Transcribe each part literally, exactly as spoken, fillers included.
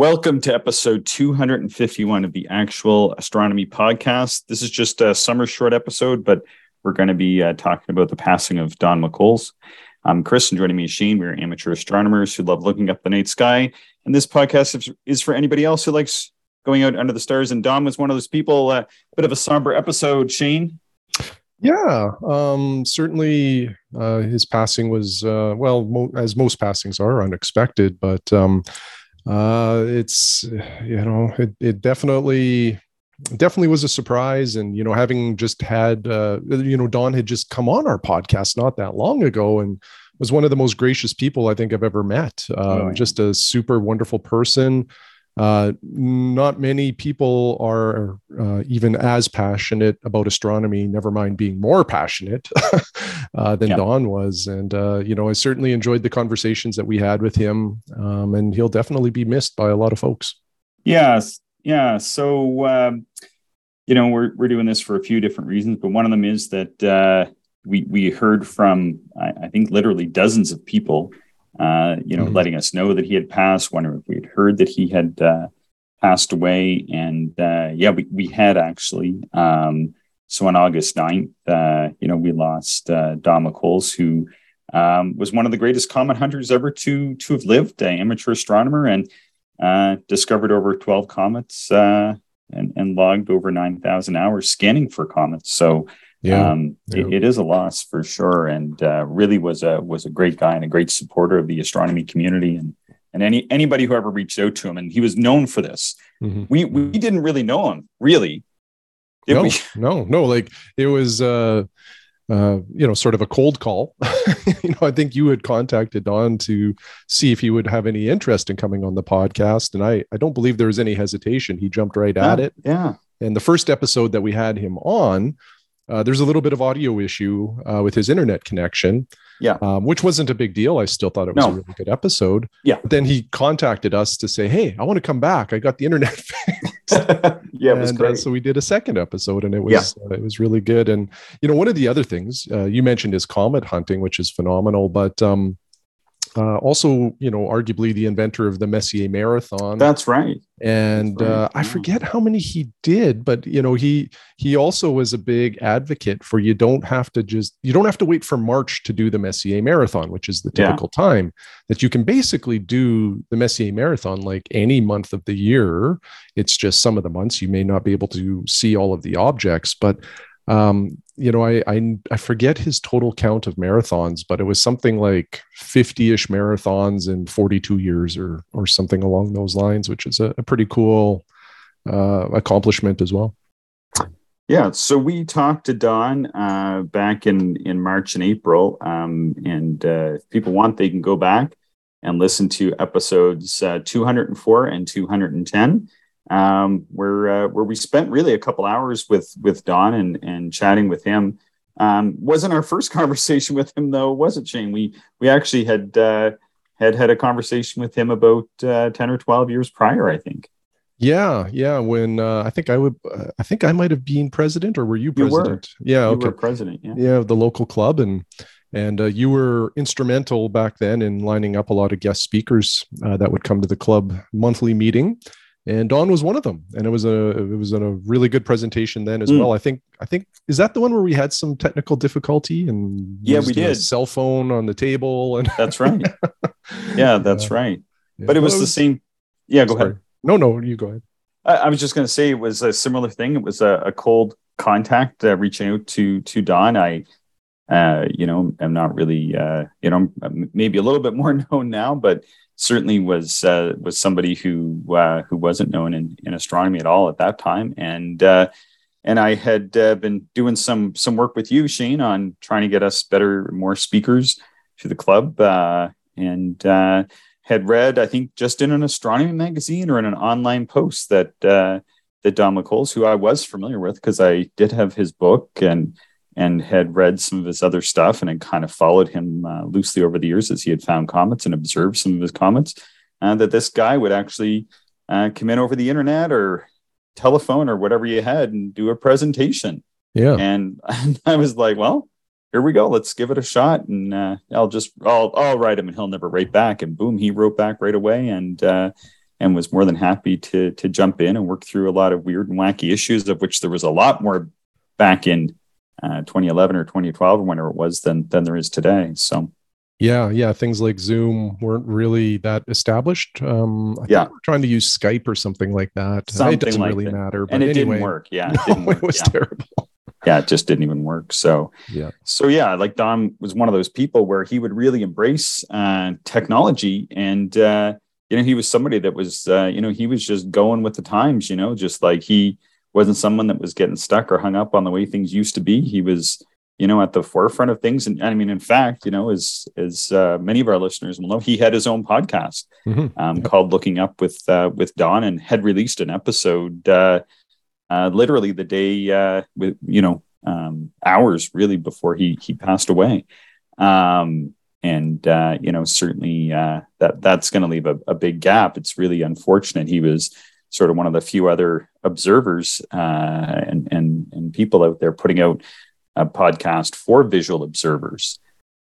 Welcome to episode two hundred fifty-one of the Actual Astronomy Podcast. This is just a summer short episode, but we're going to be uh, talking about the passing of Don Machholz. I'm Chris, and joining me is Shane. We're amateur astronomers who love looking up the night sky. And this podcast is for anybody else who likes going out under the stars. And Don was one of those people, a uh, bit of a somber episode, Shane. Yeah, um, certainly uh, his passing was, uh, well, mo- as most passings are, unexpected, but um, uh, it's, you know, it, it definitely, definitely was a surprise. And, you know, having just had, uh, you know, Don had just come on our podcast not that long ago and was one of the most gracious people I think I've ever met. Um, oh, yeah. Just a super wonderful person. Uh, not many people are uh, even as passionate about astronomy, never mind being more passionate uh, than yeah. Don was. And, uh, you know, I certainly enjoyed the conversations that we had with him, um, and he'll definitely be missed by a lot of folks. Yes. Yeah. So, um, you know, we're, we're doing this for a few different reasons, but one of them is that uh, we, we heard from, I, I think, literally dozens of people Uh, you know, mm-hmm. letting us know that he had passed, wondering if we'd heard that he had uh, passed away. And uh, yeah, we, we had actually. Um, so on August ninth, uh, you know, we lost uh, Don Machholz, who um, was one of the greatest comet hunters ever to to have lived, an amateur astronomer, and uh, discovered over twelve comets uh, and, and logged over nine thousand hours scanning for comets. So Yeah, um, yeah. It, it is a loss for sure, and uh, really was a was a great guy and a great supporter of the astronomy community, and and any anybody who ever reached out to him, and he was known for this. Mm-hmm. We we didn't really know him, really. Did no, we? no, no. Like it was, uh, uh, you know, sort of a cold call. You know, I think you had contacted Don to see if he would have any interest in coming on the podcast, and I I don't believe there was any hesitation. He jumped right yeah, at it. Yeah. And the first episode that we had him on. Uh, there's a little bit of audio issue uh, with his internet connection, yeah, um, which wasn't a big deal. I still thought it was no. a really good episode. Yeah. But then he contacted us to say, "Hey, I want to come back. I got the internet fixed." Yeah, it was and, great. Uh, so we did a second episode, and it was yeah. uh, it was really good. And you know, one of the other things uh, you mentioned is comet hunting, which is phenomenal, but um, uh, also you know, arguably the inventor of the Messier Marathon. That's right. And right. uh, I forget how many he did, but you know, he, he also was a big advocate for, you don't have to just, you don't have to wait for March to do the Messier Marathon, which is the typical yeah. time that you can basically do the Messier Marathon, like any month of the year. It's just some of the months you may not be able to see all of the objects, but um, you know, I, I, I forget his total count of marathons, but it was something like fifty-ish marathons in forty-two years or, or something along those lines, which is a, a pretty cool, uh, accomplishment as well. Yeah. So we talked to Don, uh, back in, in March and April. Um, and, uh, if people want, they can go back and listen to episodes, uh, two hundred four and two hundred ten. Um, where, uh, where we spent really a couple hours with, with Don and, and chatting with him. Um, wasn't our first conversation with him though, was it, Shane? We, we actually had, uh, had had a conversation with him about, uh, ten or twelve years prior, I think. Yeah. Yeah. When, uh, I think I would, uh, I think I might've been president, or were you president? You were. Yeah. You okay. were president. Yeah. Yeah. Of the local club. And, and, uh, you were instrumental back then in lining up a lot of guest speakers, uh, that would come to the club monthly meeting. And Don was one of them, and it was a it was a really good presentation then as mm. well. I think I think is that the one where we had some technical difficulty and yeah, we did a cell phone on the table and that's right, yeah, that's uh, right. Yeah. But it was, well, it was the same. Yeah, go sorry. ahead. No, no, you go ahead. I, I was just going to say it was a similar thing. It was a, a cold contact uh, reaching out to to Don. I, uh, you know, I'm not really, uh, you know, maybe a little bit more known now, but. Certainly was uh, was somebody who uh, who wasn't known in, in astronomy at all at that time, and uh, and I had uh, been doing some some work with you, Shane, on trying to get us better, more speakers to the club, uh, and uh, had read, I think, just in an astronomy magazine or in an online post that uh, that Don Machholz, who I was familiar with because I did have his book and and had read some of his other stuff and had kind of followed him uh, loosely over the years as he had found comets and observed some of his comets, uh, that this guy would actually uh, come in over the internet or telephone or whatever you had and do a presentation. Yeah. And I was like, well, here we go. Let's give it a shot. And uh, I'll just, I'll, I'll write him and he'll never write back. And boom, he wrote back right away. And uh, and was more than happy to to jump in and work through a lot of weird and wacky issues, of which there was a lot more back in uh, twenty eleven or twenty twelve or whenever it was than than there is today. So. Yeah, yeah. Things like Zoom weren't really that established. Um, I yeah. think we were trying to use Skype or something like that. Something it doesn't like really that. matter. But and it anyway, didn't work. Yeah, it, no, didn't work. it was yeah. terrible. Yeah, it just didn't even work. So yeah, so yeah, like Don was one of those people where he would really embrace uh, technology, and uh, you know, he was somebody that was, uh, you know, he was just going with the times. You know, just like he wasn't someone that was getting stuck or hung up on the way things used to be. He was, you know, at the forefront of things. And I mean, in fact, you know, as, as uh, many of our listeners will know, he had his own podcast mm-hmm. um, yep. called Looking Up with, uh, with Don, and had released an episode uh, uh, literally the day uh, with, you know, um, hours really before he, he passed away. Um, and, uh, you know, certainly uh, that that's going to leave a, a big gap. It's really unfortunate. He was sort of one of the few other observers uh, and, and, and people out there putting out a podcast for visual observers.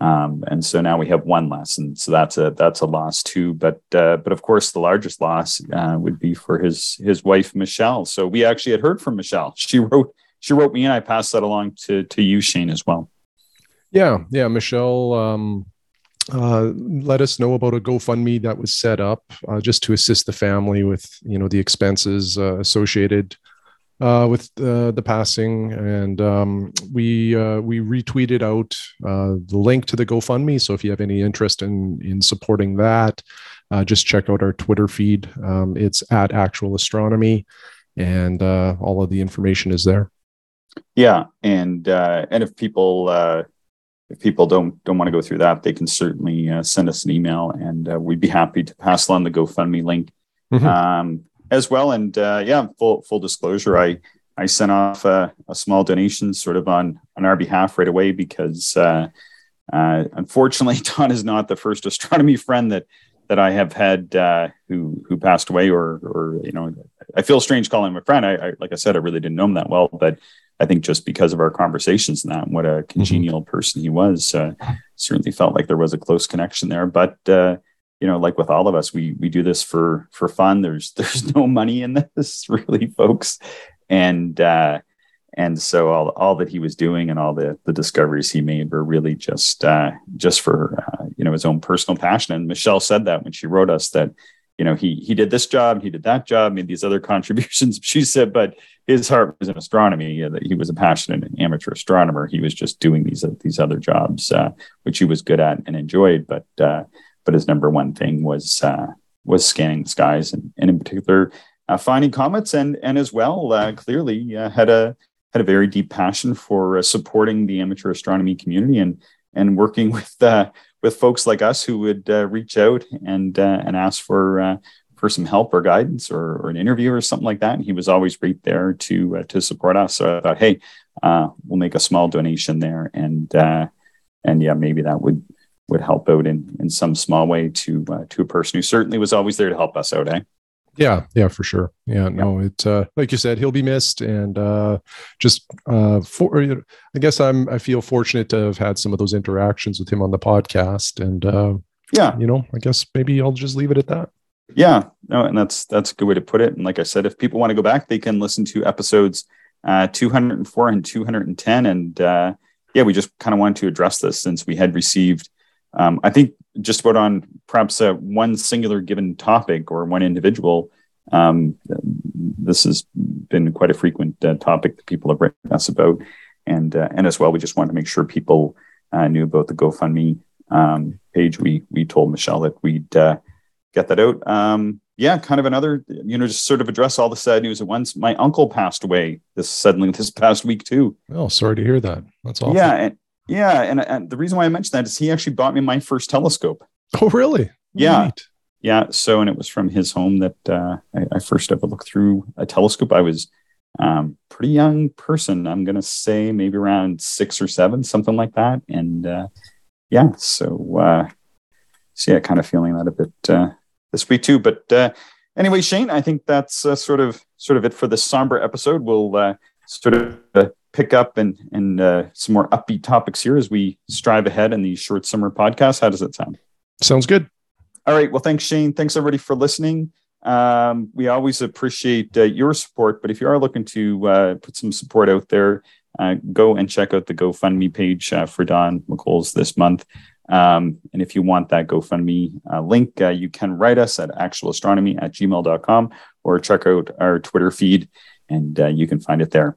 Um, and so now we have one less. And so that's a, that's a loss too. But, uh, but of course the largest loss uh, would be for his, his wife, Michelle. So we actually had heard from Michelle. She wrote, she wrote me, and I passed that along to, to you, Shane, as well. Yeah. Yeah. Michelle um, uh, let us know about a GoFundMe that was set up uh, just to assist the family with, you know, the expenses uh, associated Uh, with uh, the passing, and um, we uh, we retweeted out uh, the link to the GoFundMe. So if you have any interest in in supporting that, uh, just check out our Twitter feed. Um, it's at Actual Astronomy, and uh, all of the information is there. Yeah, and uh, and if people uh, if people don't don't want to go through that, they can certainly uh, send us an email, and uh, we'd be happy to pass along the GoFundMe link. Mm-hmm. Um, as well. And uh, yeah, full full disclosure, I, I sent off a, a small donation sort of on, on our behalf right away, because uh, uh, unfortunately, Don is not the first astronomy friend that that I have had uh, who who passed away, or, or, you know, I feel strange calling him a friend. I, I like I said, I really didn't know him that well, but I think just because of our conversations and that, and what a congenial mm-hmm. person he was, uh, certainly felt like there was a close connection there. But uh, you know, like with all of us, we we do this for for fun. There's there's no money in this, really, folks. And uh, and so all all that he was doing and all the the discoveries he made were really just uh, just for uh, you know, his own personal passion. And Michelle said that when she wrote us that, you know, he he did this job, he did that job, made these other contributions. She said, but his heart was in astronomy. That he was a passionate amateur astronomer. He was just doing these these other jobs, uh, which he was good at and enjoyed, but. Uh, But his number one thing was uh, was scanning the skies, and, and in particular uh, finding comets, and and as well uh, clearly uh, had a had a very deep passion for uh, supporting the amateur astronomy community, and and working with uh, with folks like us who would uh, reach out and uh, and ask for uh, for some help or guidance or, or an interview or something like that. And he was always right there to uh, to support us. So I thought, hey, uh, we'll make a small donation there, and uh, and yeah, maybe that would. would help out in, in some small way to, uh, to a person who certainly was always there to help us out. Eh? Yeah. Yeah, for sure. Yeah, no, yeah. it, uh, like you said, he'll be missed, and, uh, just, uh, for, I guess I'm, I feel fortunate to have had some of those interactions with him on the podcast, and, uh, yeah, you know, I guess maybe I'll just leave it at that. Yeah, no, and that's, that's a good way to put it. And like I said, if people want to go back, they can listen to episodes, uh, two oh four and two ten. And, uh, yeah, we just kind of wanted to address this since we had received, Um, I think just about on perhaps uh, one singular given topic or one individual, um, this has been quite a frequent uh, topic that people have written us about. And uh, and as well, we just wanted to make sure people uh, knew about the GoFundMe um, page. We we told Michelle that we'd uh, get that out. Um, yeah, kind of another, you know, just sort of address all the sad news at once. My uncle passed away this suddenly this past week too. Oh, sorry to hear that. That's awful. Yeah. And, Yeah. And, and the reason why I mentioned that is he actually bought me my first telescope. Oh, really? Yeah. Right. Yeah. So, and it was from his home that uh, I, I first ever looked through a telescope. I was um, pretty young person. I'm going to say maybe around six or seven, something like that. And uh, yeah, so, uh, so yeah, kind of feeling that a bit uh, this week too. But uh, anyway, Shane, I think that's uh, sort of, sort of it for this somber episode. We'll uh, sort of, uh, pick up and, and uh, some more upbeat topics here as we strive ahead in these short summer podcasts. How does it sound? Sounds good. All right. Well, thanks, Shane. Thanks everybody for listening. Um, we always appreciate uh, your support, but if you are looking to uh, put some support out there, uh, go and check out the GoFundMe page uh, for Don Machholz this month. Um, and if you want that GoFundMe uh, link, uh, you can write us at actual astronomy at gmail dot com or check out our Twitter feed, and uh, you can find it there.